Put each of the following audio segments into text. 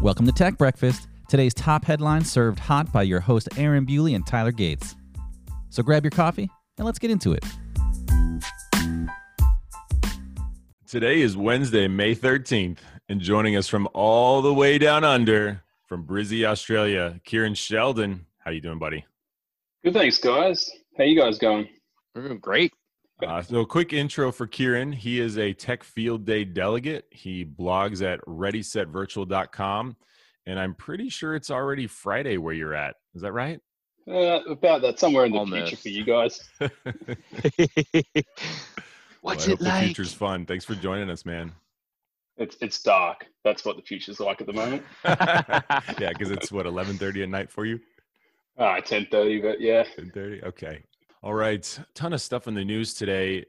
Welcome to Tech Breakfast. Today's top headlines served hot by your host Aaron Bewley and Tyler Gates. So grab your coffee and let's get into it. Today is Wednesday, May 13th, and joining us from all the way down under, from Brizzy, Australia, Kieran Sheldon. How you doing, buddy? Good, thanks, guys. How you guys going? We're doing great. So a quick intro for Kieran. He is a Tech Field Day delegate. He blogs at readysetvirtual.com, and I'm pretty sure it's already Friday where you're at. Is that right? About that, somewhere in the future for you guys. What's it like? The future's fun. Thanks for joining us, man. It's dark. That's what the future's like at the moment. Yeah, because it's, what, 11:30 at night for you? 10:30, but yeah. 10:30, okay. All right, ton of stuff in the news today.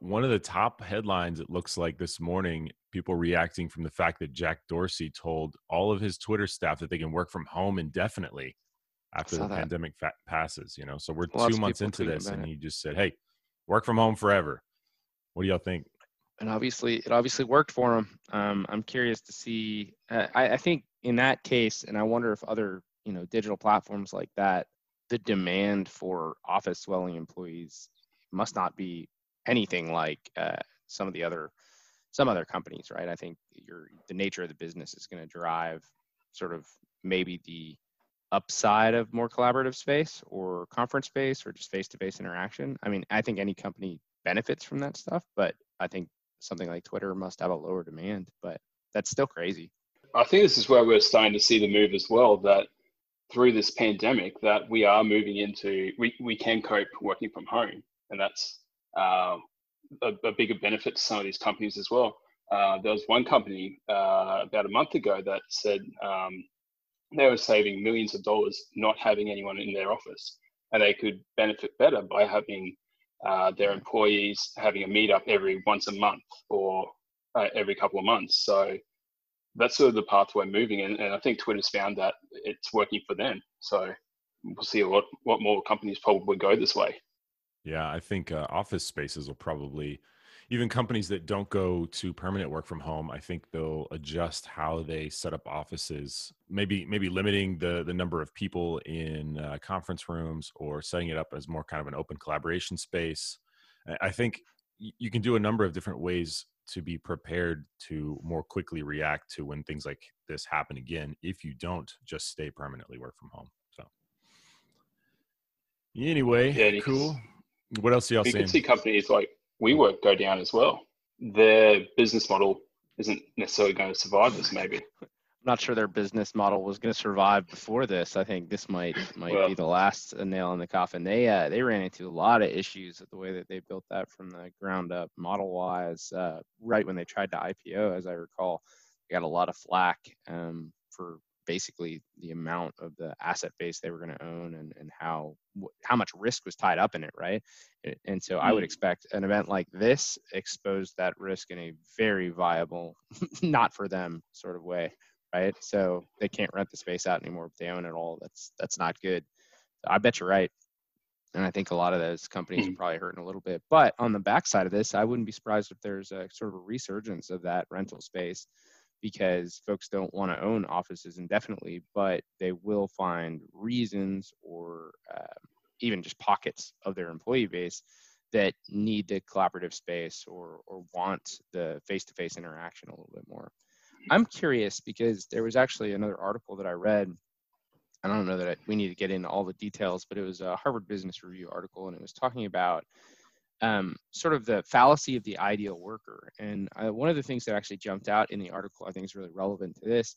One of the top headlines, it looks like this morning, people reacting from the fact that Jack Dorsey told all of his Twitter staff that they can work from home indefinitely after the pandemic passes. You know, so we're 2 months into this, and he just said, "Hey, work from home forever." What do y'all think? And it obviously worked for him. I'm curious to see. I think in that case, and I wonder if other digital platforms like that, the demand for office-dwelling employees must not be anything like some other companies, right? I think the nature of the business is going to drive sort of maybe the upside of more collaborative space or conference space or just face-to-face interaction. I mean, I think any company benefits from that stuff, but I think something like Twitter must have a lower demand, but that's still crazy. I think this is where we're starting to see the move as well, that through this pandemic that we are moving into, we can cope working from home. And that's a bigger benefit to some of these companies as well. There was one company about a month ago that said they were saving millions of dollars not having anyone in their office, and they could benefit better by having their employees having a meetup every once a month or every couple of months. So that's sort of the path we're moving in, and I think Twitter's found that it's working for them. So we'll see what more companies probably go this way. Yeah, I think office spaces will probably, even companies that don't go to permanent work from home, I think they'll adjust how they set up offices, maybe limiting the number of people in conference rooms or setting it up as more kind of an open collaboration space. I think you can do a number of different ways to be prepared to more quickly react to when things like this happen again, if you don't just stay permanently work from home. So anyway, yeah, cool. What else are y'all saying? You can see companies like WeWork go down as well. Their business model isn't necessarily going to survive this, maybe. I'm not sure their business model was going to survive before this. I think this might be the last nail in the coffin. They ran into a lot of issues with the way that they built that from the ground up, model-wise, right when they tried to IPO, as I recall. They got a lot of flack for basically the amount of the asset base they were going to own and how much risk was tied up in it, right? And so I would expect an event like this exposed that risk in a very viable, not for them sort of way. Right, so they can't rent the space out anymore, but they own it all. That's not good. So I bet you're right, and I think a lot of those companies are probably hurting a little bit. But on the backside of this, I wouldn't be surprised if there's a sort of a resurgence of that rental space, because folks don't want to own offices indefinitely, but they will find reasons or even just pockets of their employee base that need the collaborative space or want the face-to-face interaction a little bit more. I'm curious because there was actually another article that I read. I don't know that we need to get into all the details, but it was a Harvard Business Review article, and it was talking about sort of the fallacy of the ideal worker. And one of the things that actually jumped out in the article I think is really relevant to this,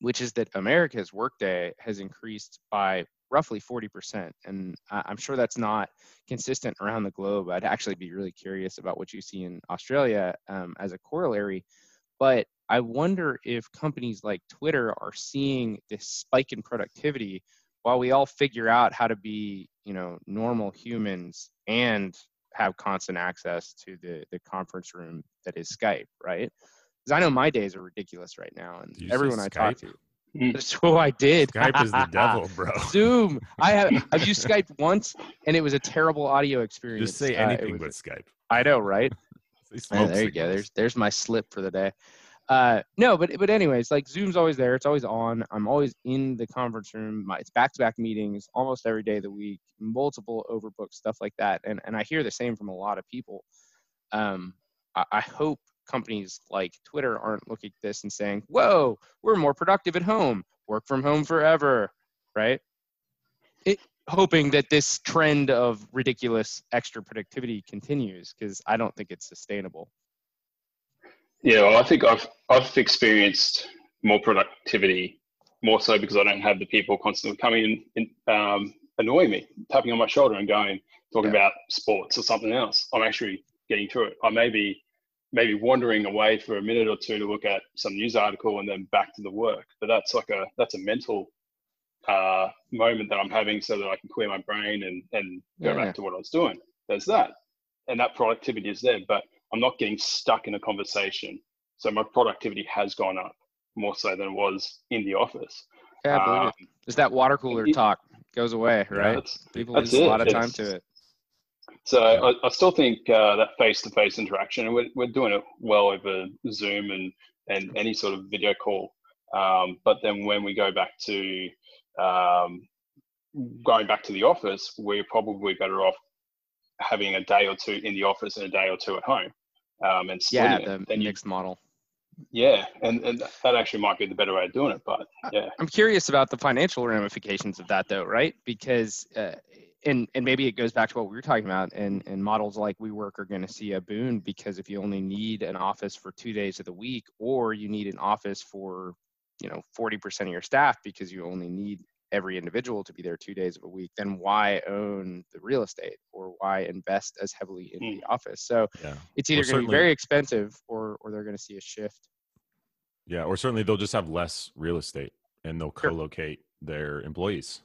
which is that America's workday has increased by roughly 40%. And I'm sure that's not consistent around the globe. I'd actually be really curious about what you see in Australia as a corollary. But I wonder if companies like Twitter are seeing this spike in productivity while we all figure out how to be, normal humans and have constant access to the conference room that is Skype, right? Because I know my days are ridiculous right now, and everyone I talk to. So I did. Skype is the devil, bro. Zoom. I've used Skype once, and it was a terrible audio experience. Just say anything but Skype. I know, right? There you go. There's my slip for the day. No, but anyways, like Zoom's always there. It's always on. I'm always in the conference room. It's back-to-back meetings almost every day of the week, multiple overbooked stuff like that. And I hear the same from a lot of people. I hope companies like Twitter aren't looking at this and saying, whoa, we're more productive at home, work from home forever, right? Hoping that this trend of ridiculous extra productivity continues, because I don't think it's sustainable. Yeah, well, I think I've experienced more productivity, more so because I don't have the people constantly coming in and annoying me, tapping on my shoulder and going, talking about sports or something else. I'm actually getting through it. I may be wandering away for a minute or two to look at some news article and then back to the work. But that's like a mental moment that I'm having so that I can clear my brain and go back to what I was doing. There's that. And that productivity is there, but I'm not getting stuck in a conversation. So my productivity has gone up more so than it was in the office. Yeah, I believe it. It's that water cooler talk goes away, right? People lose a lot of time to it. So I still think that face-to-face interaction, and we're doing it well over Zoom and any sort of video call. But then when we go back to going back to the office, we're probably better off having a day or two in the office and a day or two at home. And splitting the mixed model. Yeah, and that actually might be the better way of doing it. But yeah, I'm curious about the financial ramifications of that, though, right? Because and maybe it goes back to what we were talking about, and models like WeWork are going to see a boon, because if you only need an office for 2 days of the week, or you need an office for, you know, 40% of your staff because you only need every individual to be there 2 days of a week, then why own the real estate, or why invest as heavily in the office? So it's either going to be very expensive, or they're going to see a shift. Yeah. Or certainly they'll just have less real estate and they'll co-locate their employees.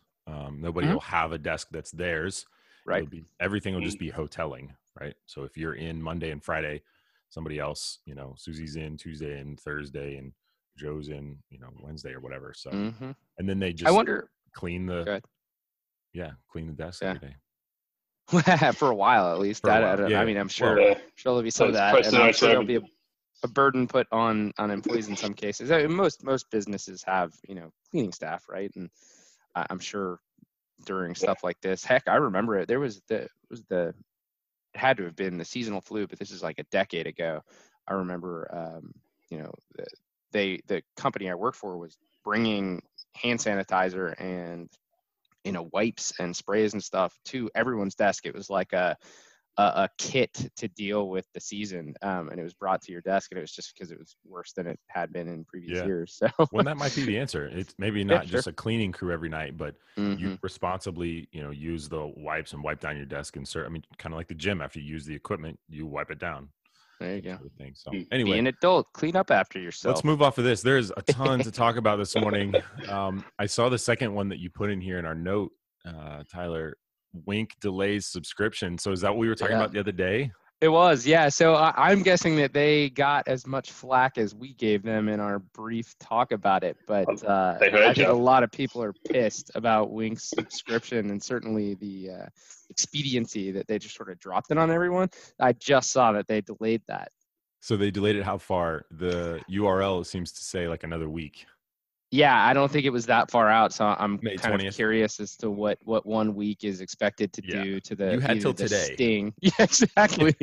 Nobody will have a desk that's theirs. Right. It'll be, everything will just be hoteling. Right. So if you're in Monday and Friday, somebody else, you know, Susie's in Tuesday and Thursday, and Joe's in, you know, Wednesday or whatever. So, and then they just, I wonder, clean the desk every day. For a while, at least. I mean, I'm sure there'll be some of that, and I'm sure there'll be a burden put on employees in some cases. I mean, most businesses have, you know, cleaning staff, right? And I'm sure during stuff like this, heck, I remember it. There was it had to have been the seasonal flu, but this is like a decade ago. I remember, you know, the company I worked for was bringing hand sanitizer and, you know, wipes and sprays and stuff to everyone's desk. It was like a kit to deal with the season, and it was brought to your desk, and it was just because it was worse than it had been in previous years. So, well, that might be the answer. It's maybe not just a cleaning crew every night, but you responsibly, you know, use the wipes and wipe down your desk. And I mean, kind of like the gym, after you use the equipment, you wipe it down. There you go. So, anyway, be an adult, clean up after yourself. Let's move off of this. There's a ton to talk about this morning. I saw the second one that you put in here in our note, Tyler. Wink delays subscription. So is that what we were talking about the other day? It was, yeah. So I'm guessing that they got as much flack as we gave them in our brief talk about it. But I think a lot of people are pissed about Wink's subscription, and certainly the expediency that they just sort of dropped it on everyone. I just saw that they delayed that. So they delayed it how far? The URL seems to say like another week. Yeah, I don't think it was that far out, so I'm kind of curious as to what 1 week is expected to do to the, you had till today. Sting. Yeah, exactly.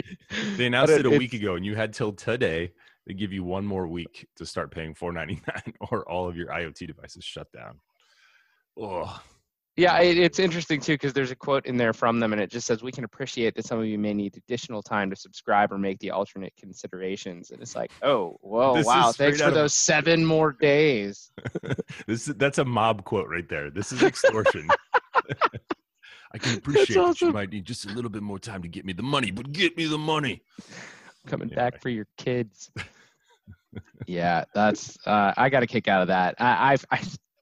They announced it a week ago, and you had till today. They give you 1 more week to start paying $4.99, or all of your IoT devices shut down. Oh. Yeah, it's interesting, too, because there's a quote in there from them, and it just says, we can appreciate that some of you may need additional time to subscribe or make the alternate considerations. And it's like, oh, whoa, wow, thanks for those 7 more days. That's a mob quote right there. This is extortion. I can appreciate that you might need just a little bit more time to get me the money, but get me the money. Coming back for your kids. Yeah, that's I got a kick out of that.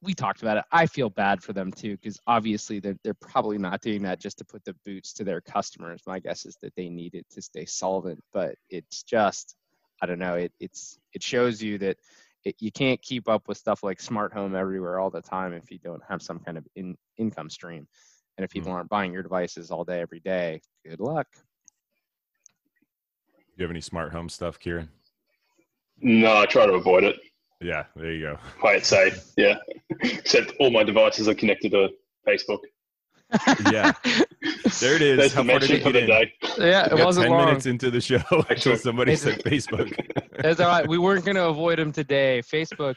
We talked about it. I feel bad for them too, because obviously they're probably not doing that just to put the boots to their customers. My guess is that they need it to stay solvent, but it's just, I don't know. It shows you that you can't keep up with stuff like smart home everywhere all the time if you don't have some kind of income stream. And if people aren't buying your devices all day, every day, good luck. Do you have any smart home stuff, Kieran? No, I try to avoid it. Yeah, there you go. Play it safe. Yeah. Except all my devices are connected to Facebook. Yeah. There it is. That's the magic of the day. Yeah, it wasn't 10 long. 10 minutes into the show until somebody said Facebook. That's all right. We weren't going to avoid them today. Facebook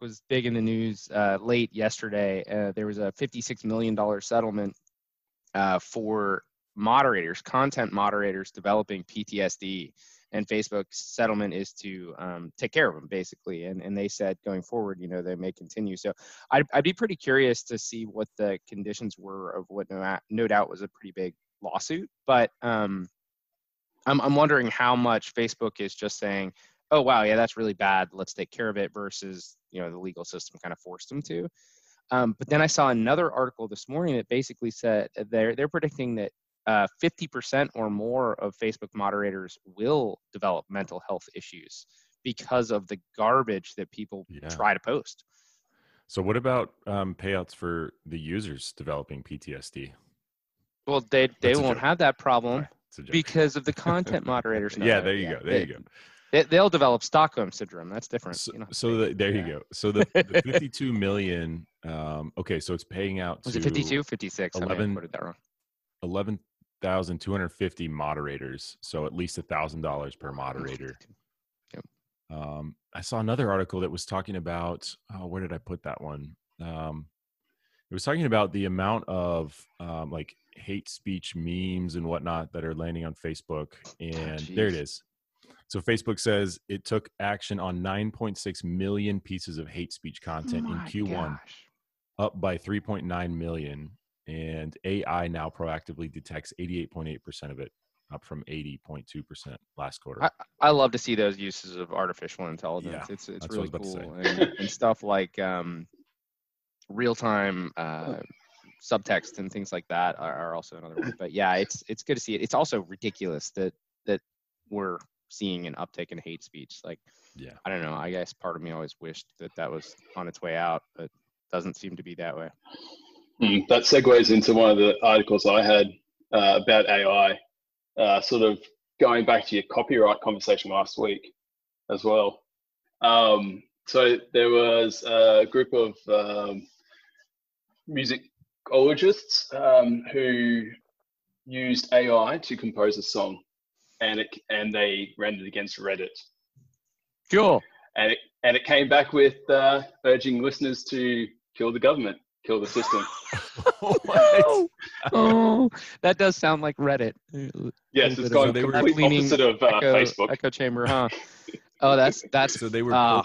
was big in the news late yesterday. There was a $56 million settlement for moderators, content moderators developing PTSD. And Facebook's settlement is to take care of them, basically. And they said going forward, you know, they may continue. So I'd be pretty curious to see what the conditions were of what no doubt was a pretty big lawsuit. But I'm wondering how much Facebook is just saying, oh, wow, yeah, that's really bad. Let's take care of it versus, you know, the legal system kind of forced them to. But then I saw another article this morning that basically said they're predicting that 50% or more of Facebook moderators will develop mental health issues because of the garbage that people try to post. So what about payouts for the users developing PTSD? Well, they won't have that problem because of the content moderators. Yeah, there you go. There you go. They'll develop Stockholm syndrome. That's different. So, there you go. So the 52 million, okay, so it's paying out to... Was it 52? 56. 11, I quoted that wrong. 11,250 moderators, so at least $1,000 per moderator. Yep. I saw another article that was talking about where did I put that one? It was talking about the amount of like hate speech memes and whatnot that are landing on Facebook, and there it is. So Facebook says it took action on 9.6 million pieces of hate speech content in Q1, up by 3.9 million. And AI now proactively detects 88.8% of it, up from 80.2% last quarter. I love to see those uses of artificial intelligence. Yeah, it's really cool. And stuff like real-time subtext and things like that are also another one. But yeah, it's good to see it. It's also ridiculous that we're seeing an uptick in hate speech. Like, yeah, I don't know. I guess part of me always wished that was on its way out, but it doesn't seem to be that way. That segues into one of the articles I had about AI, sort of going back to your copyright conversation last week as well. So there was a group of musicologists who used AI to compose a song, and they ran it against Reddit. Sure. And it came back with urging listeners to kill the government. Kill the system. Oh, that does sound like Reddit. Yes, it's going completely opposite of Facebook. Echo chamber, huh? Oh, that's. So they were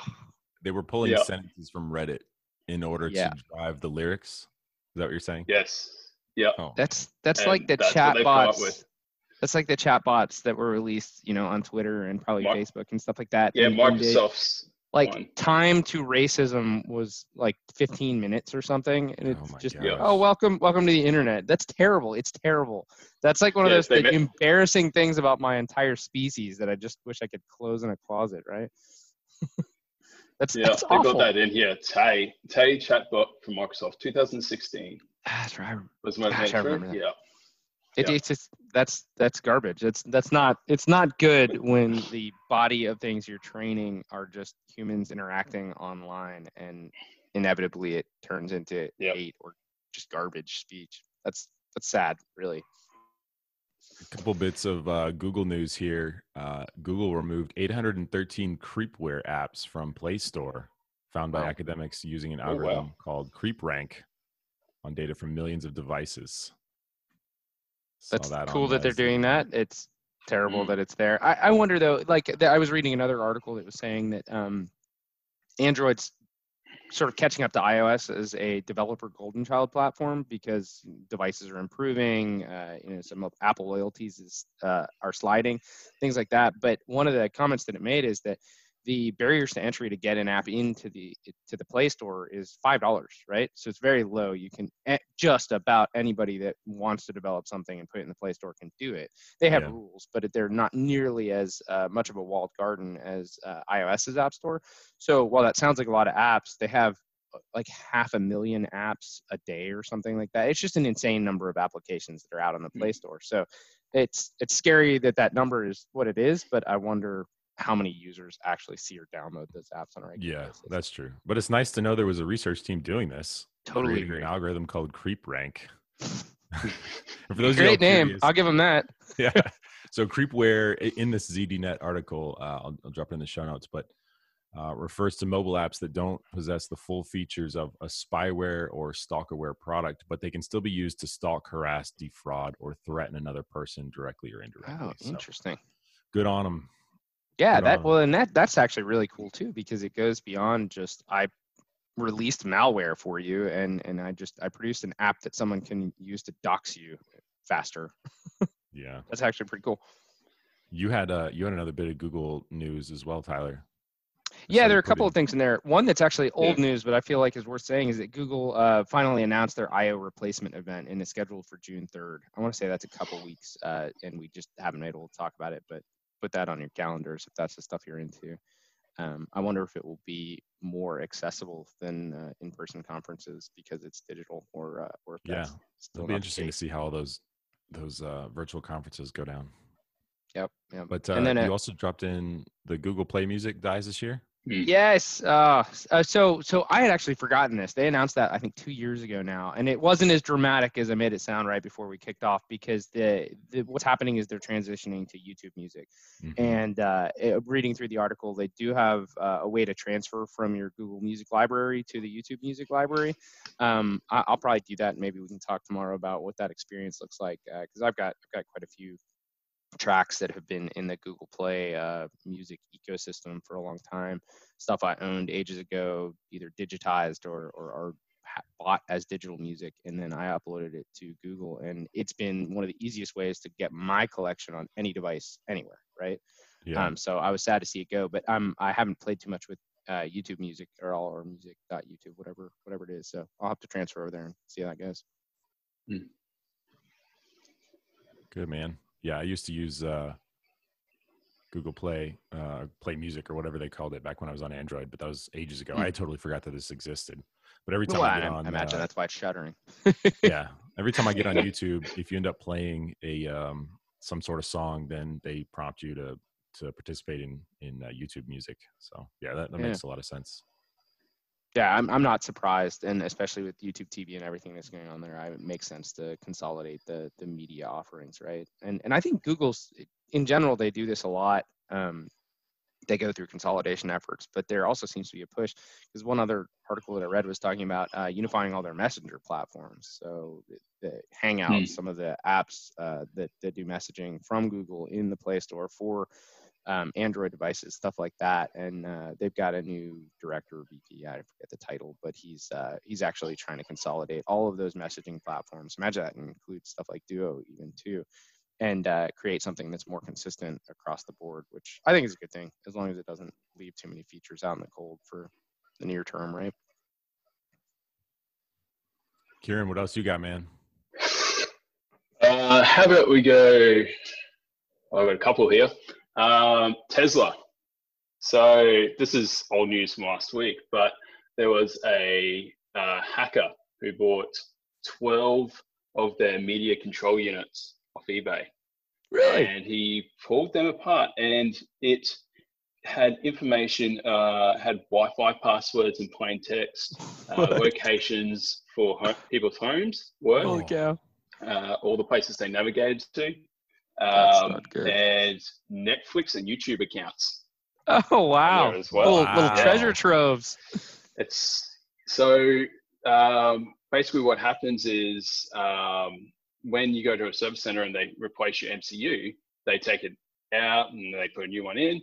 pulling sentences from Reddit in order to drive the lyrics. Is that what you're saying? Yes. Yeah. Oh. That's like the chatbots. That's like the chatbots that were released, you know, on Twitter and probably Facebook and stuff like that. Yeah, Microsoft's. Like time to racism was like 15 minutes or something. And it's welcome to the internet. That's terrible. It's terrible. That's like one of those embarrassing things about my entire species that I just wish I could close in a closet, right? That's awful. They got that in here. Tay chatbot from Microsoft, 2016. That's right. Was my favorite. Yeah. It's just that's garbage. It's not good when the body of things you're training are just humans interacting online, and inevitably it turns into hate or just garbage speech. That's sad, really. A couple bits of Google news here. Google removed 813 creepware apps from Play Store, found by academics using an algorithm called CreepRank on data from millions of devices. That's cool that they're doing that. It's terrible that it's there. I wonder though, like I was reading another article that was saying that Android's sort of catching up to iOS as a developer golden child platform because devices are improving, you know, some of Apple loyalties are sliding, things like that. But one of the comments that it made is that the barriers to entry to get an app into the Play Store is $5, right? So it's very low. You can just about anybody that wants to develop something and put it in the Play Store can do it. They have rules, but they're not nearly as much of a walled garden as iOS's App Store. So while that sounds like a lot of apps, they have like 500,000 apps a day or something like that. It's just an insane number of applications that are out on the Play Store. So it's scary that number is what it is, but I wonder how many users actually see or download those apps on a regular basis. Yeah, that's true. But it's nice to know there was a research team doing this. Totally agree. An algorum called CreepRank. For those great name. Curious, I'll give them that. Yeah. So Creepware, in this ZDNet article, I'll drop it in the show notes, but refers to mobile apps that don't possess the full features of a spyware or stalkerware product, but they can still be used to stalk, harass, defraud, or threaten another person directly or indirectly. Oh, interesting. So, good on them. Yeah, that's actually really cool too, because it goes beyond just I released malware for you and I produced an app that someone can use to dox you faster. Yeah. That's actually pretty cool. You had another bit of Google news as well, Tyler. Yeah, there are a couple of things in there. One that's actually old news, but I feel like is worth saying, is that Google finally announced their I/O replacement event, and it's scheduled for June 3rd. I want to say that's a couple weeks, and we just haven't been able to talk about it, but put that on your calendars if that's the stuff you're into. I wonder if it will be more accessible than in-person conferences because it's digital, or if that's still it'll be interesting to see how those virtual conferences go down. Yep. But and then you also dropped in the Google Play Music dies this year. Yes. So I had actually forgotten this. They announced that I think 2 years ago now, and it wasn't as dramatic as I made it sound right before we kicked off, because what's happening is they're transitioning to YouTube Music. Mm-hmm. And reading through the article, they do have a way to transfer from your Google Music library to the YouTube Music library. I'll probably do that, and maybe we can talk tomorrow about what that experience looks like, because I've got quite a few tracks that have been in the Google Play music ecosystem for a long time, stuff I owned ages ago, either digitized or bought as digital music, and then I uploaded it to Google, and it's been one of the easiest ways to get my collection on any device anywhere, right? Yeah. So I was sad to see it go, but I haven't played too much with YouTube Music or music.youtube, whatever it is, so I'll have to transfer over there and see how that goes. Good, man. Yeah, I used to use Google Play, Play Music, or whatever they called it back when I was on Android, but that was ages ago. I totally forgot that this existed. But every time I get on, I imagine that's why it's shuddering. Yeah, every time I get on YouTube, if you end up playing a some sort of song, then they prompt you to participate in YouTube Music. So yeah, that makes a lot of sense. Yeah, I'm not surprised, and especially with YouTube TV and everything that's going on there, it makes sense to consolidate the media offerings, right? And I think Google's, in general, they do this a lot. They go through consolidation efforts, but there also seems to be a push, because one other article that I read was talking about unifying all their messenger platforms. So the Hangouts, some of the apps that do messaging from Google in the Play Store for Android devices, stuff like that, and they've got a new director or VP. I forget the title, but he's actually trying to consolidate all of those messaging platforms. Imagine that includes stuff like Duo even too, and create something that's more consistent across the board, which I think is a good thing, as long as it doesn't leave too many features out in the cold for the near term, right? Kieran, what else you got, man? How about we go? I've got a couple here. Tesla. So this is old news from last week, but there was a hacker who bought 12 of their media control units off eBay. Really? And he pulled them apart, and it had information, had Wi-Fi passwords in plain text, locations for people's homes, work, all the places they navigated to. And Netflix and YouTube accounts. Oh wow! As well. Little treasure troves. It's so basically what happens is when you go to a service center and they replace your MCU, they take it out and they put a new one in.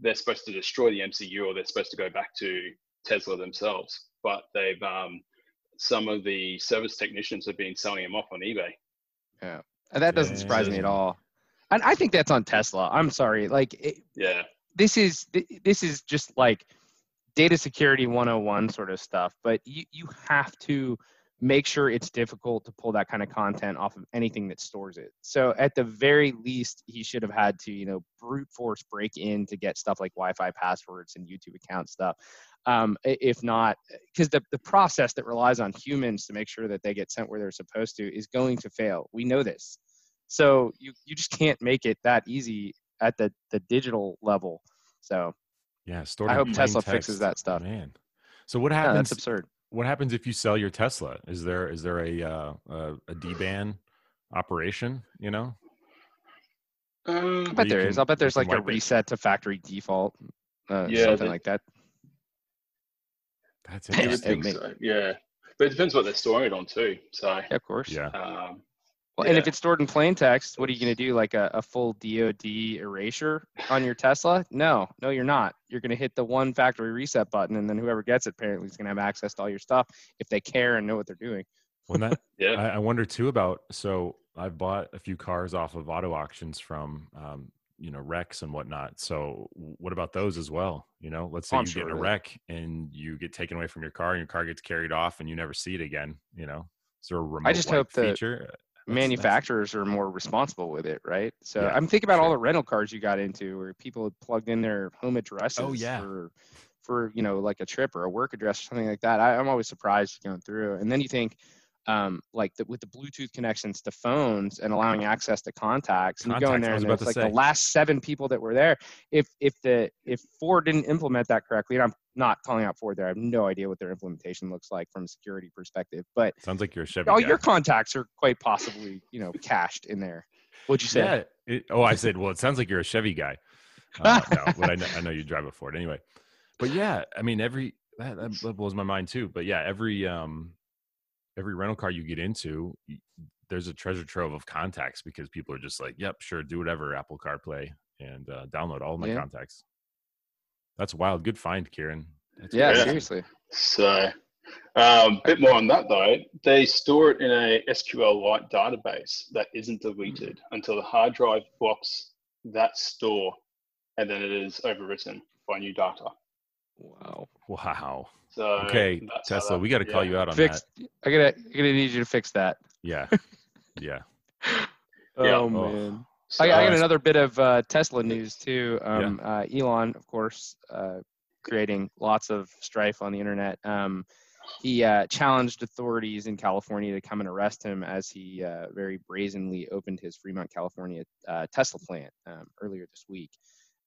They're supposed to destroy the MCU, or they're supposed to go back to Tesla themselves. But they've some of the service technicians have been selling them off on eBay. Yeah, and that doesn't surprise me at all. And I think that's on Tesla. I'm sorry. Like, this is just like data security 101 sort of stuff, but you have to make sure it's difficult to pull that kind of content off of anything that stores it. So at the very least, he should have had to, brute force break in to get stuff like Wi-Fi passwords and YouTube account stuff. If not, because the process that relies on humans to make sure that they get sent where they're supposed to is going to fail. We know this. So you just can't make it that easy at the digital level. So yeah, I hope Tesla fixes that stuff. Man, so what happens? Yeah, that's absurd. What happens if you sell your Tesla? Is there a D-ban operation? You know, I bet there is. I'll bet there's like a reset to factory default, something like that. That's interesting. So. Yeah, but it depends what they're storing it on too. So yeah, of course, yeah. And if it's stored in plain text, what are you going to do? Like a full DOD erasure on your Tesla? No, you're not. You're going to hit the one factory reset button, and then whoever gets it apparently is going to have access to all your stuff if they care and know what they're doing. Well, that, I wonder too about. So I've bought a few cars off of auto auctions from wrecks and whatnot. So what about those as well? You know, let's say you get in a wreck and you get taken away from your car, and your car gets carried off, and you never see it again. You know, is there a remote feature? Manufacturers are more responsible with it, right? So I'm thinking about all the rental cars you got into where people had plugged in their home addresses for like a trip or a work address or something like that. I'm always surprised going through. And then you think with the Bluetooth connections to phones and allowing access to contacts, and you go in there and it's like the last 7 people that were there. If Ford didn't implement that correctly, and I'm not calling out Ford there, I have no idea what their implementation looks like from a security perspective. But sounds like you're a Chevy guy. Your contacts are quite possibly cached in there. What'd you say? Yeah. I said, well, it sounds like you're a Chevy guy. No, but I know you drive a Ford anyway. But yeah, I mean, that blows my mind too. But yeah, every rental car you get into, there's a treasure trove of contacts because people are just like, yep, sure, do whatever, Apple CarPlay, and download all of my contacts. That's wild. Good find, Kieran. Seriously. So a bit more on that, though. They store it in a SQLite database that isn't deleted until the hard drive blocks that store, and then it is overwritten by new data. Wow. So, okay, Tesla, we got to call you out on that. I'm gonna need you to fix that. Yeah. Man. So, I got another bit of Tesla news too. Elon, of course, creating lots of strife on the internet. He challenged authorities in California to come and arrest him as he very brazenly opened his Fremont, California Tesla plant earlier this week.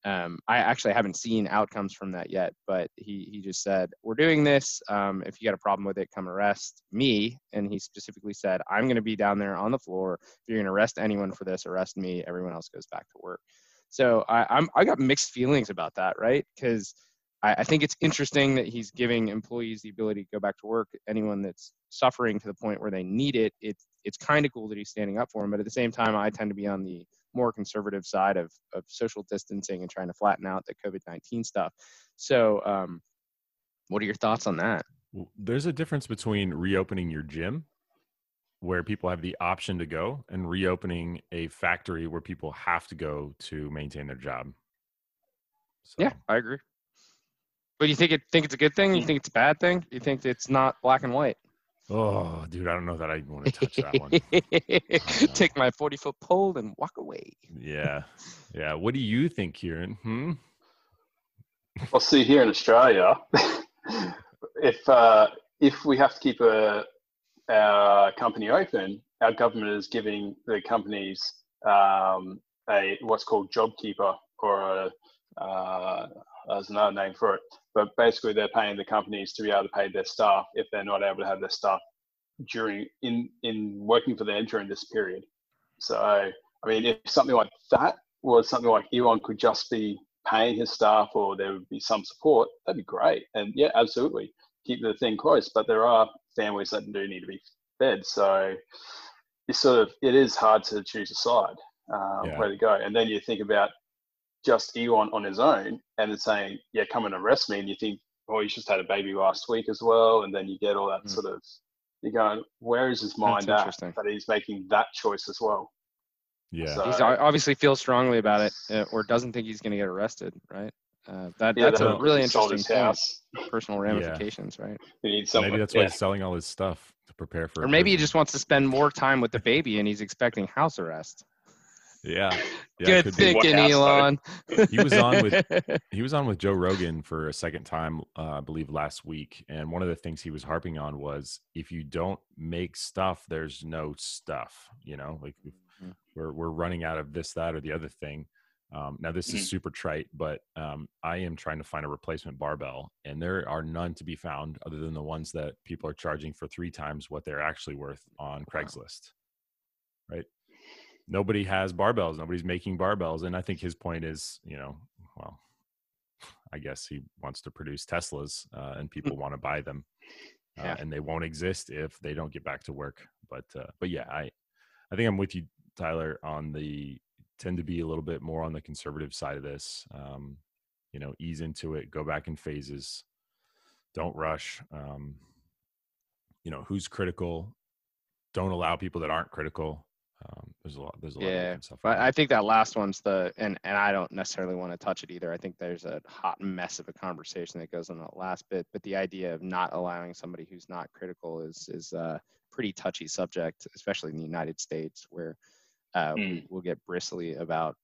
I actually haven't seen outcomes from that yet, but he just said, we're doing this. If you got a problem with it, come arrest me. And he specifically said, I'm going to be down there on the floor. If you're going to arrest anyone for this, arrest me. Everyone else goes back to work. So I got mixed feelings about that, right? Because I think it's interesting that he's giving employees the ability to go back to work. Anyone that's suffering to the point where they need it, it's kind of cool that he's standing up for them. But at the same time, I tend to be on the more conservative side of social distancing and trying to flatten out the COVID-19 stuff. So what are your thoughts on that? There's a difference between reopening your gym where people have the option to go and reopening a factory where people have to go to maintain their job. So. Yeah, I agree. But you think it's a good thing? You think it's a bad thing? You think it's not black and white? Oh, dude, I don't know that I want to touch that one. Take my 40-foot pole and walk away. Yeah. What do you think, Kieran? Well, see, here in Australia, if we have to keep our company open, our government is giving the companies a what's called JobKeeper, or there's another name for it. But basically, they're paying the companies to be able to pay their staff if they're not able to have their staff in working for them during this period. So, I mean, if something like that was something like Elon could just be paying his staff, or there would be some support, that'd be great. And yeah, absolutely, keep the thing close. But there are families that do need to be fed. So it is hard to choose a side where to go. And then you think about just Elon on his own, and it's saying, yeah, come and arrest me. And you think, oh, he's just had a baby last week as well. And then you get all that sort of, you're going, where is his mind that he's making that choice as well? Yeah. So, he obviously feels strongly about it or doesn't think he's going to get arrested, right? That's a really interesting thing. Personal ramifications, right? Maybe that's why he's selling all his stuff to prepare for it. Or maybe he just wants to spend more time with the baby and he's expecting house arrest. Yeah, good thinking, Elon. He was on with Joe Rogan for a second time, I believe last week, and one of the things he was harping on was if you don't make stuff, there's no stuff. We're running out of this, that, or the other thing, Now this is super trite, but I am trying to find a replacement barbell, and there are none to be found other than the ones that people are charging for 3 times what they're actually worth on Craigslist, right? Nobody has barbells. Nobody's making barbells. And I think his point is, you know, well, I guess he wants to produce Teslas and people want to buy them and they won't exist if they don't get back to work. But yeah, I think I'm with you, Tyler, on the, tend to be a little bit more on the conservative side of this, you know, ease into it, go back in phases, don't rush, you know, who's critical, don't allow people that aren't critical. There's a lot of different stuff. But I think that last one's the, and I don't necessarily want to touch it either. I think there's a hot mess of a conversation that goes on that last bit, but the idea of not allowing somebody who's not critical is a pretty touchy subject, especially in the United States, where we'll get bristly about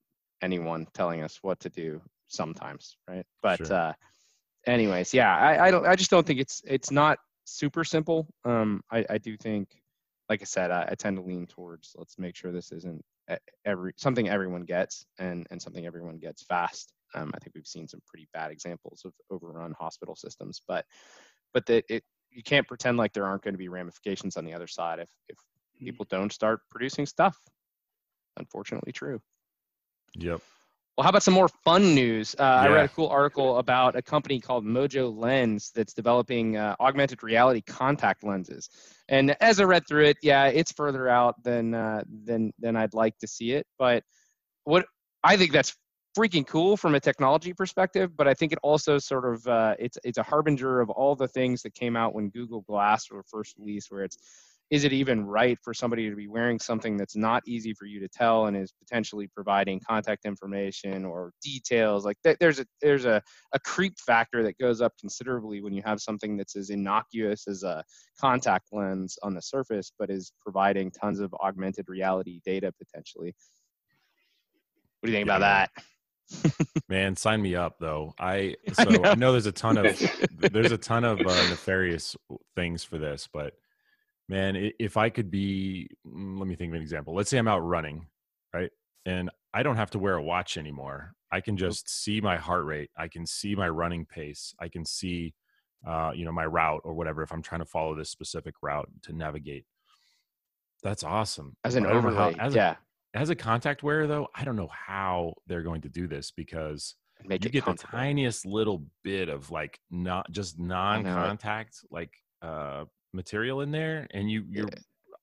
anyone telling us what to do sometimes, right? But anyways, yeah, I just don't think it's not super simple. I do think, like I said, I tend to lean towards let's make sure this isn't something everyone gets and something everyone gets fast. I think we've seen some pretty bad examples of overrun hospital systems, but that it, you can't pretend like there aren't going to be ramifications on the other side if people don't start producing stuff. Unfortunately true. Yep. Well, how about some more fun news? I read a cool article about a company called Mojo Lens that's developing augmented reality contact lenses. And as I read through it, yeah, it's further out than I'd like to see it. But what I think that's freaking cool from a technology perspective, but I think it also sort of it's a harbinger of all the things that came out when Google Glass were first released, where it's, is it even right for somebody to be wearing something that's not easy for you to tell and is potentially providing contact information or details? Like there's a creep factor that goes up considerably when you have something that's as innocuous as a contact lens on the surface, but is providing tons of augmented reality data potentially. What do you think about that? Man, sign me up though. I know there's a ton of nefarious things for this, but man, if I could be, let me think of an example. Let's say I'm out running, right? And I don't have to wear a watch anymore. I can just see my heart rate. I can see my running pace. I can see, you know, my route or whatever, if I'm trying to follow this specific route to navigate. That's awesome. As an overlay, as a contact wearer though, I don't know how they're going to do this because you get the tiniest little bit of like, not just non-contact, like, material in there and your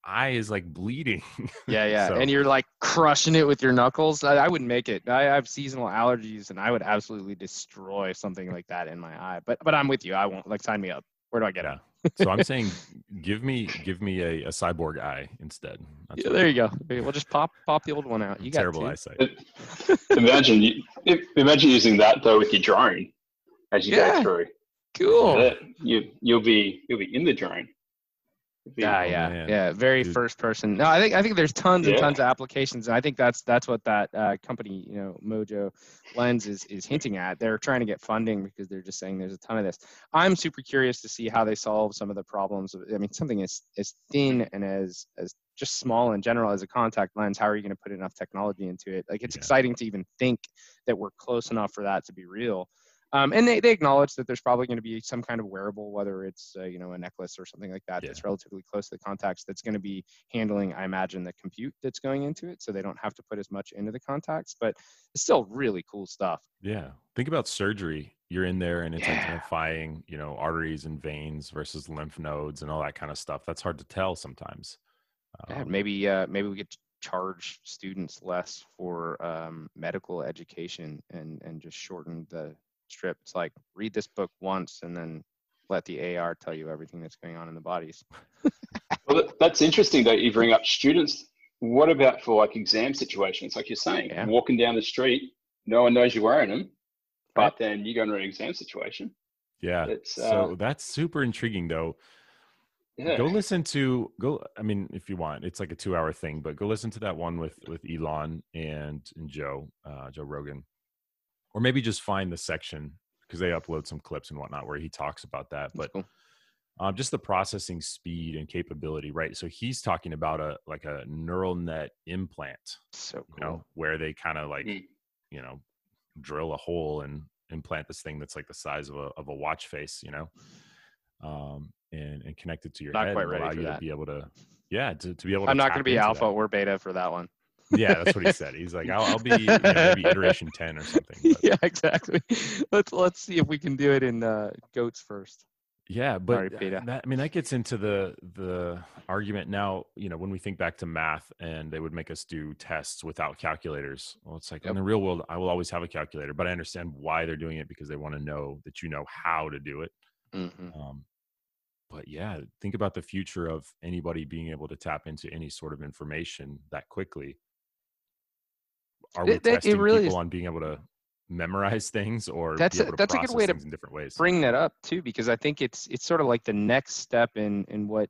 eye is like bleeding so. And you're like crushing it with your knuckles. I wouldn't make it. I have seasonal allergies and I would absolutely destroy something like that in my eye, but I'm with you. I won't. Like, sign me up. Where do I get it? So I'm saying give me a cyborg eye instead. That's there you go. We'll just pop the old one out. You got terrible eyesight. Imagine using that though with your drone as you go through. Cool. So you'll be in the drone. Very first person. No, I think there's tons and tons of applications, and I think that's what that company, you know, Mojo Lens is hinting at. They're trying to get funding because they're just saying there's a ton of this. I'm super curious to see how they solve some of the problems. I mean, something as thin and as just small in general as a contact lens. How are you going to put enough technology into it? Like, it's exciting to even think that we're close enough for that to be real. And they acknowledge that there's probably going to be some kind of wearable, whether it's, you know, a necklace or something like that that's relatively close to the contacts that's going to be handling, I imagine, the compute that's going into it. So they don't have to put as much into the contacts, but it's still really cool stuff. Yeah. Think about surgery. You're in there and it's identifying, you know, arteries and veins versus lymph nodes and all that kind of stuff. That's hard to tell sometimes. Maybe we get charge students less for medical education and just shorten the trip. It's like, read this book once and then let the AR tell you everything that's going on in the bodies. Well, that's interesting that you bring up students. What about for like exam situations? Like you're saying, walking down the street, no one knows you're wearing them, but then you go into an exam situation. Yeah. So that's super intriguing though. Yeah. I mean, if you want, it's like a 2-hour thing, but go listen to that one with Elon and Joe Rogan. Or maybe just find the section because they upload some clips and whatnot where he talks about that. But just the processing speed and capability, right? So he's talking about a neural net implant, so cool. You know, where they kind of like you know, drill a hole and implant this thing that's like the size of a watch face, you know, and connect it to your head. Not quite ready for that. To be able to, yeah, to be able to. I'm not going to be alpha or beta for that one. Yeah, that's what he said. He's like, I'll be, you know, maybe iteration 10 or something. But. Yeah, exactly. Let's see if we can do it in goats first. Yeah, but that, I mean, that gets into the argument now, you know, when we think back to math and they would make us do tests without calculators. Well, it's like, yep. In the real world, I will always have a calculator, but I understand why they're doing it because they want to know that you know how to do it. Mm-hmm. But yeah, think about the future of anybody being able to tap into any sort of information that quickly. Are we testing people on being able to memorize things, or that's a good way to in different ways. Bring that up too, because I think it's sort of like the next step in what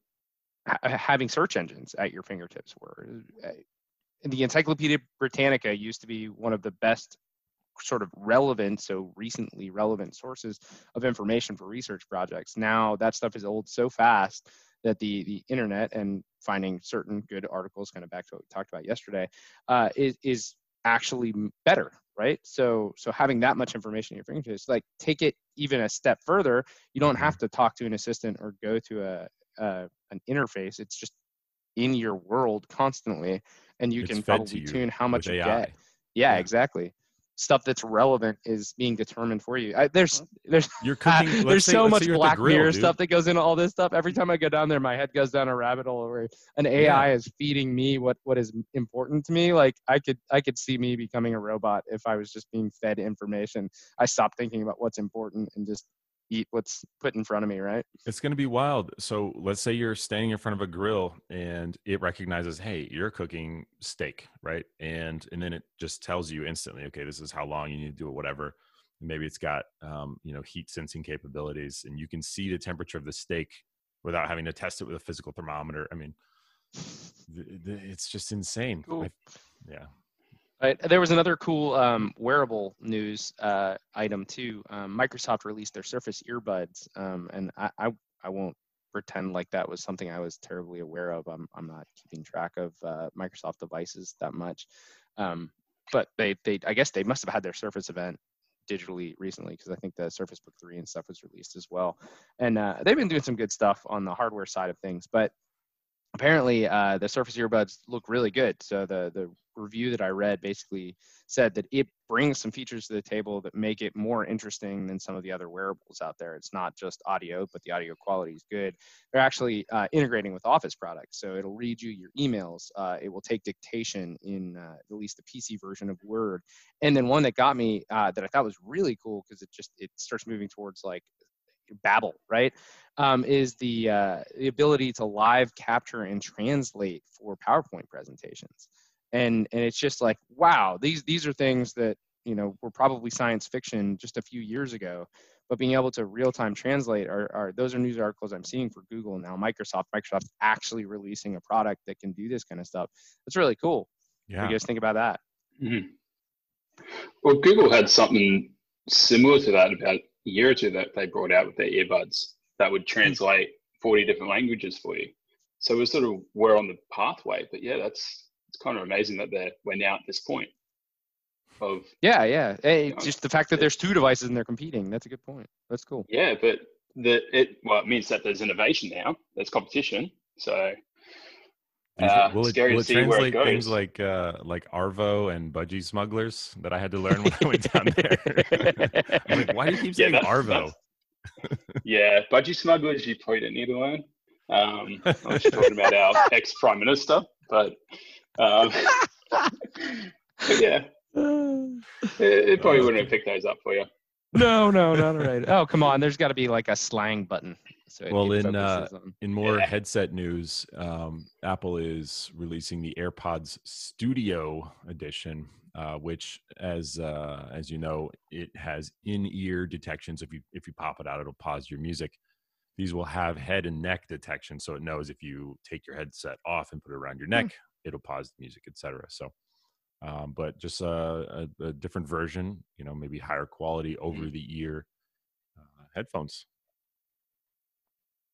having search engines at your fingertips were. The Encyclopedia Britannica used to be one of the best sort of relevant, so recently relevant sources of information for research projects. Now that stuff is old so fast that the internet and finding certain good articles, kind of back to what we talked about yesterday, is actually better, right? So having that much information at your fingertips, like take it even a step further. You don't have to talk to an assistant or go to an interface. It's just in your world constantly, and you can probably tune how much you get. Yeah, exactly. Stuff that's relevant is being determined for you. There's you're cooking, there's so much Black Mirror stuff that goes into all this stuff. Every time I go down there, my head goes down a rabbit hole where an AI is feeding me what is important to me. Like I could see me becoming a robot if I was just being fed information. I stopped thinking about what's important and just eat what's put in front of me, right? It's going to be wild. So let's say you're standing in front of a grill and it recognizes, hey, you're cooking steak, right? And then it just tells you instantly, okay, this is how long you need to do it, whatever. And maybe it's got, you know, heat sensing capabilities, and you can see the temperature of the steak without having to test it with a physical thermometer. I mean, it's just insane. Cool. Yeah. There was another cool wearable news item too. Microsoft released their Surface earbuds, and I won't pretend like that was something I was terribly aware of. I'm not keeping track of Microsoft devices that much, but they I guess they must have had their Surface event digitally recently, because I think the Surface Book 3 and stuff was released as well, and they've been doing some good stuff on the hardware side of things, but. Apparently, the Surface earbuds look really good. So the review that I read basically said that it brings some features to the table that make it more interesting than some of the other wearables out there. It's not just audio, but the audio quality is good. They're actually integrating with Office products. So it'll read you your emails. It will take dictation in at least the PC version of Word. And then one that got me that I thought was really cool, because it starts moving towards like Babel, right? Is the ability to live capture and translate for PowerPoint presentations, and it's just like, wow, these are things that, you know, were probably science fiction just a few years ago, but being able to real time translate those are news articles I'm seeing for Google now. Microsoft's actually releasing a product that can do this kind of stuff. That's really cool. Yeah, you guys think about that? Mm-hmm. Well, Google had something similar to that about a year or two that they brought out with their earbuds that would translate 40 different languages for you. So we sort of were on the pathway, but yeah, it's kind of amazing that we're now at this point of. Yeah. Hey, you know, just the fact that there's two devices and they're competing. That's a good point. That's cool. Yeah. But it means that there's innovation now, there's competition. So will it translate things like Arvo and Budgie Smugglers that I had to learn when I went down there? I'm like, why do you keep saying Arvo? Yeah, Budgie Smugglers, you probably didn't need to learn. I was talking about our ex-Prime Minister, but yeah, it probably wouldn't have picked those up for you. No, not right. Oh, come on, there's got to be like a slang button. So well, in more headset news, Apple is releasing the AirPods Studio edition, which, as you know, it has in-ear detection. So if you pop it out, it'll pause your music. These will have head and neck detection, so it knows if you take your headset off and put it around your neck, it'll pause the music, etc. So, but just a different version, you know, maybe higher quality over the ear headphones.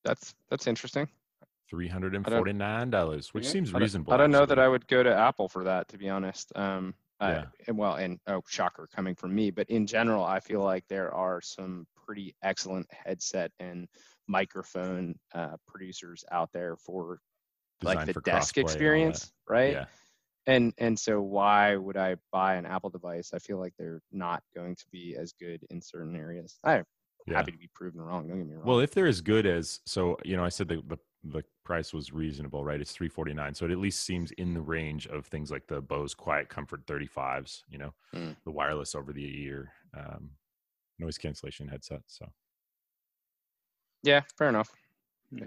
That's interesting. $349, which seems reasonable. I don't know that I would go to Apple for that, to be honest. And well, and oh, shocker coming from me, but in general, I feel like there are some pretty excellent headset and microphone producers out there for like the desk experience, right? Yeah. And so why would I buy an Apple device? I feel like they're not going to be as good in certain areas. I'm happy to be proven wrong. Don't get me wrong. Well, if they're as good as, so, you know, I said the price was reasonable, right? It's $349. So it at least seems in the range of things like the Bose Quiet Comfort 35s, you know, the wireless over the ear noise cancellation headset. So. Yeah, fair enough.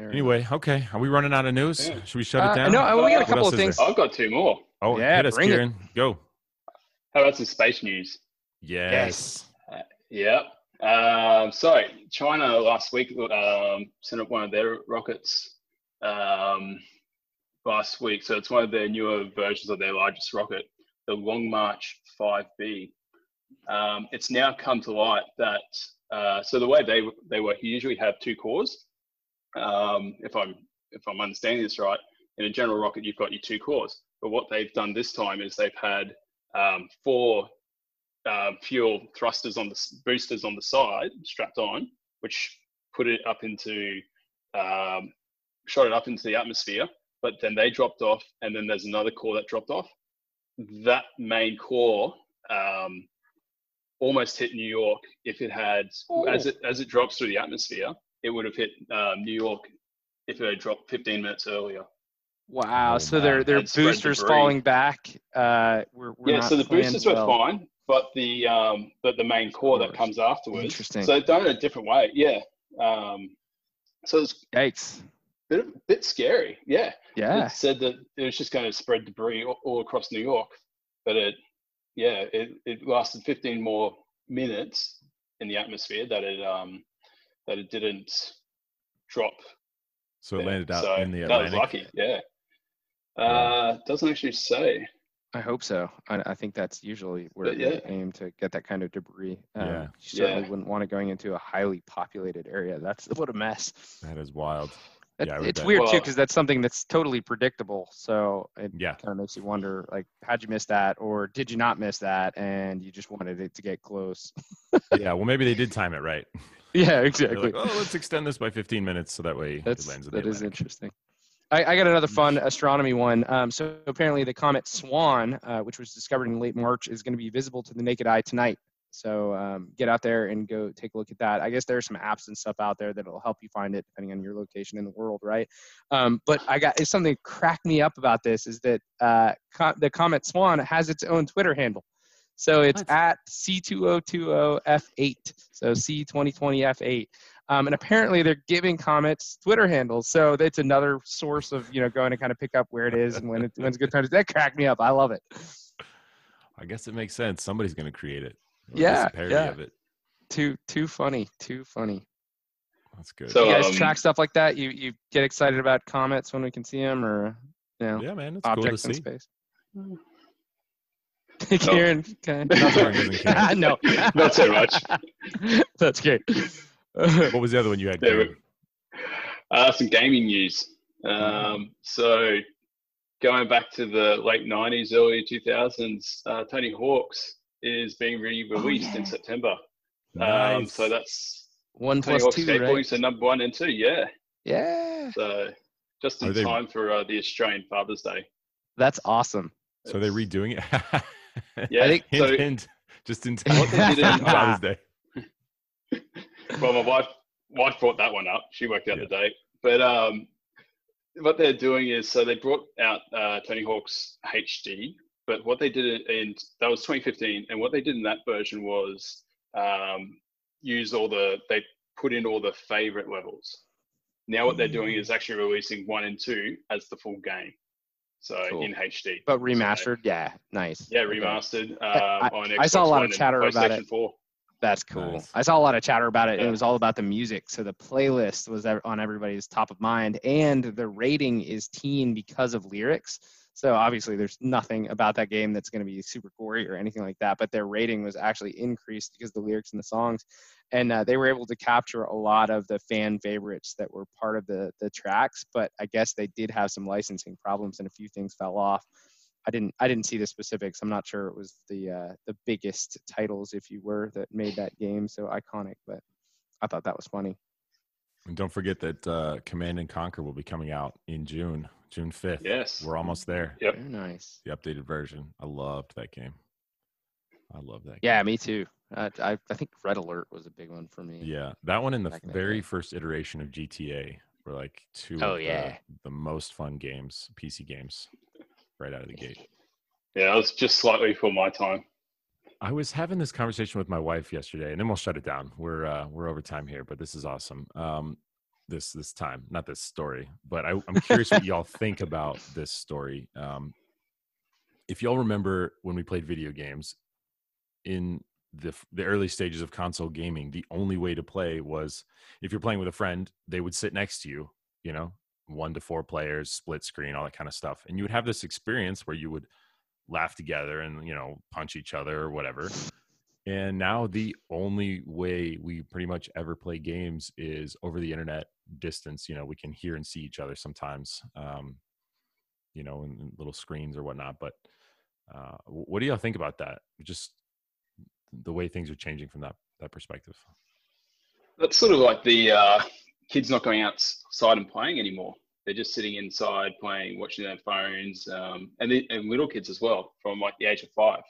Anyway, okay. Are we running out of news? Yeah. Should we shut it down? No, we got a couple of things. I've got two more. Oh, yeah, hit us, Kieran. Go. How about some space news? Yes. So China last week sent up one of their rockets last week. So it's one of their newer versions of their largest rocket, the Long March 5B. It's now come to light that so the way they work, you usually have two cores. If I'm understanding this right, in a general rocket, you've got your two cores. But what they've done this time is they've had four fuel thrusters on the boosters on the side strapped on, which put it up into, shot it up into the atmosphere. But then they dropped off, and then there's another core that dropped off. That main core almost hit New York. If it had, as it drops through the atmosphere, it would have hit New York if it had dropped 15 minutes earlier. Wow! So their boosters falling back. We're not so the boosters were fine, but the main core that comes afterwards. Interesting. So they've done it a different way. Yeah. So it's a bit scary. Yeah. Yeah. It said that it was just going to spread debris all across New York, but it lasted 15 more minutes in the atmosphere that it didn't drop. So it landed out in the Atlantic. That was lucky, yeah. Doesn't actually say. I hope so. I think that's usually where they aim to get that kind of debris. You certainly wouldn't want it going into a highly populated area. That's what a mess. That is wild. It's weird too, because that's something that's totally predictable. So it kind of makes you wonder, like, how'd you miss that, or did you not miss that, and you just wanted it to get close? Well, maybe they did time it right. Yeah, exactly. Like, let's extend this by 15 minutes so that way it lands in the Atlantic. That is interesting. I got another fun astronomy one. So apparently the comet Swan, which was discovered in late March, is going to be visible to the naked eye tonight. So get out there and go take a look at that. I guess there's some apps and stuff out there that'll help you find it depending on your location in the world, right? But it's something that cracked me up about this is that the comet Swan has its own Twitter handle. So it's at C2020F8. So C2020F8. And apparently they're giving comets Twitter handles. So that's another source of, going to kind of pick up where it is and when's a good time. That cracked me up. I love it. I guess it makes sense. Somebody's going to create it. Parody of it. Too funny. That's good. So you guys track stuff like that? You get excited about comets when we can see them, or yeah, man, it's objects cool to in see. Space. Kieran, no, not so much. That's great. What was the other one you had? Some gaming news. So going back to the late 90s, early 2000s, Tony Hawk's is being re-released in September. Nice. So that's one Tony Hawk's skateboarding, right? So number 1 and 2, yeah. So just in time for the Australian Father's Day. That's awesome. So they're redoing it. Yeah, just in time for Father's Day. Well, my wife brought that one up. She worked out the date. But what they're doing is, so they brought out Tony Hawk's HD. But what they did in that was 2015, and what they did in that version was they put in all the favorite levels. Now what they're doing is actually releasing 1 and 2 as the full game, so cool. In HD. But remastered, nice. Yeah, remastered. On Xbox I saw a lot of chatter about it. 4. That's cool. Nice. I saw a lot of chatter about it. Yeah. It was all about the music. So the playlist was on everybody's top of mind, and the rating is teen because of lyrics. So obviously there's nothing about that game that's going to be super gory or anything like that, but their rating was actually increased because of the lyrics in the songs. And they were able to capture a lot of the fan favorites that were part of the tracks, but I guess they did have some licensing problems and a few things fell off. I didn't see the specifics. I'm not sure it was the biggest titles, if you were, that made that game so iconic, but I thought that was funny. And don't forget that Command and Conquer will be coming out in June 5th. Yes. We're almost there. Yep. Very nice. The updated version. I loved that game. Yeah, me too. I think Red Alert was a big one for me. Yeah, that one in the very first iteration of GTA were like two of the most fun games, PC games, right out of the gate. Yeah, it was just slightly before my time. I was having this conversation with my wife yesterday, and then we'll shut it down. We're over time here, but this is awesome. This time, not this story, but I'm curious what y'all think about this story. If y'all remember when we played video games in the early stages of console gaming, the only way to play was if you're playing with a friend, they would sit next to you, 1 to 4 players, split screen, all that kind of stuff. And you would have this experience where you would laugh together and punch each other or whatever. And now the only way we pretty much ever play games is over the internet distance. We can hear and see each other sometimes, in little screens or whatnot. But what do y'all think about that? Just the way things are changing from that perspective. That's sort of like the kids not going outside and playing anymore. They're just sitting inside, playing, watching their phones, and little kids as well, from like the age of 5.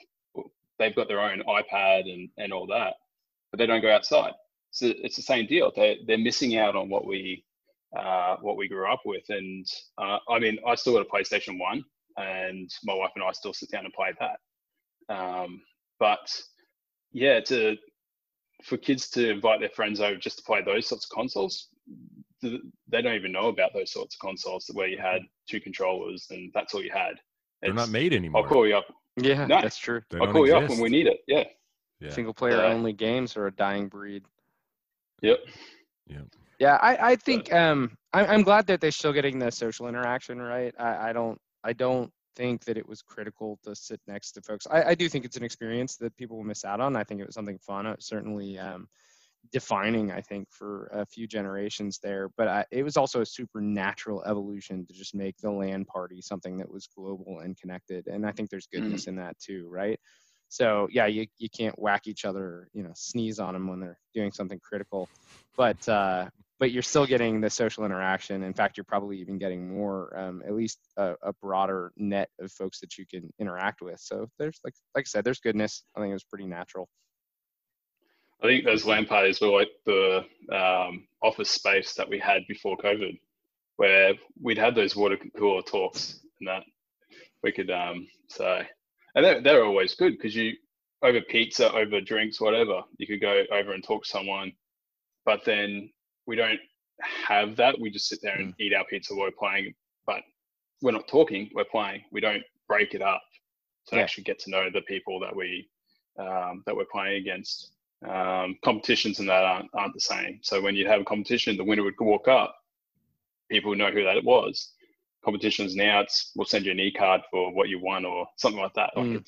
They've got their own iPad and all that, but they don't go outside. So it's the same deal. They're missing out on what we grew up with. And I still got a PlayStation 1, and my wife and I still sit down and play that. But yeah, for kids to invite their friends over just to play those sorts of consoles, they don't even know about those sorts of consoles where you had 2 controllers and that's all you had. They're not made anymore. I'll call you up. Yeah, no, that's true. I'll call you up when we need it. Yeah. Single player only games are a dying breed. Yep. Yep. Yeah. I think I'm glad that they're still getting the social interaction, right? I don't think that it was critical to sit next to folks. I do think it's an experience that people will miss out on. I think it was something fun. It certainly, defining, I think, for a few generations there, but it was also a supernatural evolution to just make the LAN party something that was global and connected. And I think there's goodness in that too, right? So yeah, you can't whack each other, sneeze on them when they're doing something critical, but you're still getting the social interaction. In fact, you're probably even getting more, at least a broader net of folks that you can interact with. So there's, like I said, there's goodness. I think it was pretty natural. I think those LAN parties were like the office space that we had before COVID, where we'd had those water cooler talks and that we could say, and they're always good because you, over pizza, over drinks, whatever, you could go over and talk to someone, but then we don't have that. We just sit there and eat our pizza while we're playing, but we're not talking, we're playing. We don't break it up to actually get to know the people that we're playing against. Competitions and that aren't the same. So when you'd have a competition, the winner would walk up, people would know who that was. Competitions now, we'll send you an e-card for what you won or something like that. Like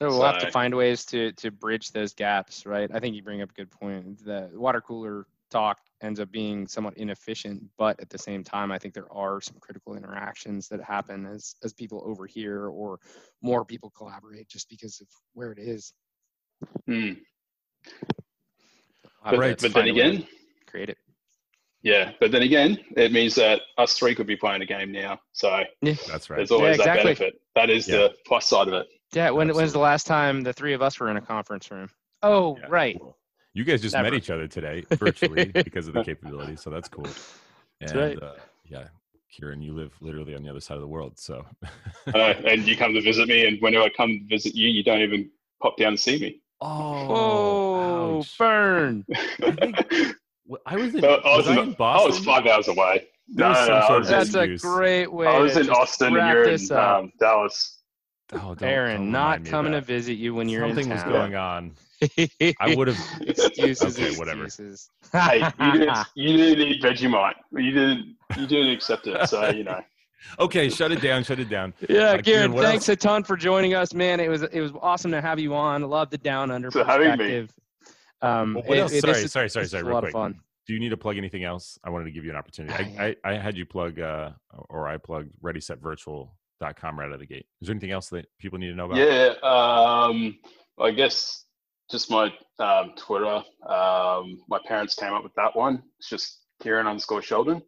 So we'll have to find ways to bridge those gaps, right? I think you bring up a good point. The water cooler talk ends up being somewhat inefficient, but at the same time, I think there are some critical interactions that happen as people overhear or more people collaborate just because of where it is. But then again, create it. Yeah, but then again, it means that us 3 could be playing a game now. So that's right. There's always that benefit. That is the plus side of it. Yeah. When's the last time the 3 of us were in a conference room? Oh, yeah. Right. Cool. You guys just met each other today virtually because of the capability. So that's cool. And, that's right. Kieran, you live literally on the other side of the world. So, and you come to visit me, and whenever I come visit you, you don't even pop down to see me. Oh, burn! I was 5 hours away. That's a great way. I was in Austin, and you're in Dallas. Oh, Aaron, not coming to visit you when you're in town. Something was going on. I would have excuses. Okay, whatever. Hey, you didn't eat Vegemite. You didn't accept it, so Okay, shut it down. Yeah, Kieran, thanks a ton for joining us, man. It was awesome to have you on. Love the Down Under perspective. Sorry, real quick. Fun. Do you need to plug anything else? I wanted to give you an opportunity. I plugged ReadySetVirtual.com Readyset.com right out of the gate. Is there anything else that people need to know about? Yeah, I guess just my Twitter. My parents came up with that one. It's just Kieran_Sheldon.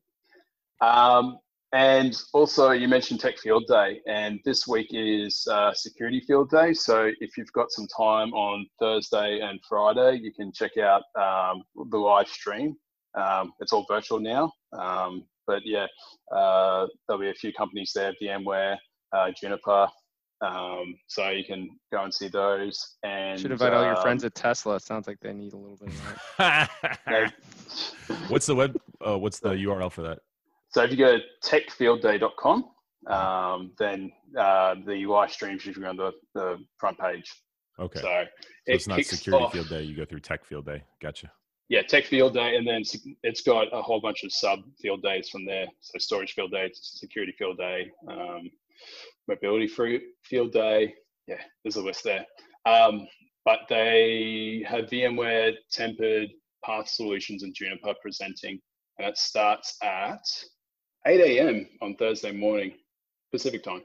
And also, you mentioned Tech Field Day, and this week is Security Field Day. So if you've got some time on Thursday and Friday, you can check out the live stream. It's all virtual now, but yeah, there'll be a few companies there, VMware, Juniper. So you can go and see those. And should invite all your friends at Tesla. It sounds like they need a little bit of that. What's the URL for that? So if you go to techfieldday.com, then the live stream should be on the front page. Okay. So it's not Security Field Day. You go through Tech Field Day. Gotcha. Yeah, Tech Field Day, and then it's got a whole bunch of sub field days from there. So Storage Field Day, Security Field Day, Mobility Field Day. Yeah, there's a list there. But they have VMware, Tempered, Path Solutions, and Juniper presenting. And it starts at 8 a.m. on Thursday morning, Pacific time.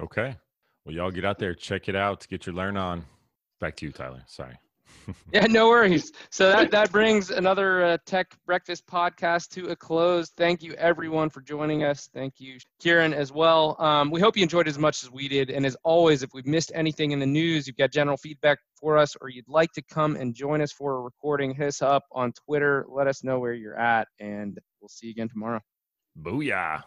Okay. Well, y'all get out there, check it out, get your learn on. Back to you, Tyler. Sorry. Yeah, no worries. So that brings another Tech Breakfast podcast to a close. Thank you, everyone, for joining us. Thank you, Kieran, as well. We hope you enjoyed as much as we did. And as always, if we've missed anything in the news, you've got general feedback for us, or you'd like to come and join us for a recording, hit us up on Twitter. Let us know where you're at, and we'll see you again tomorrow. Booyah.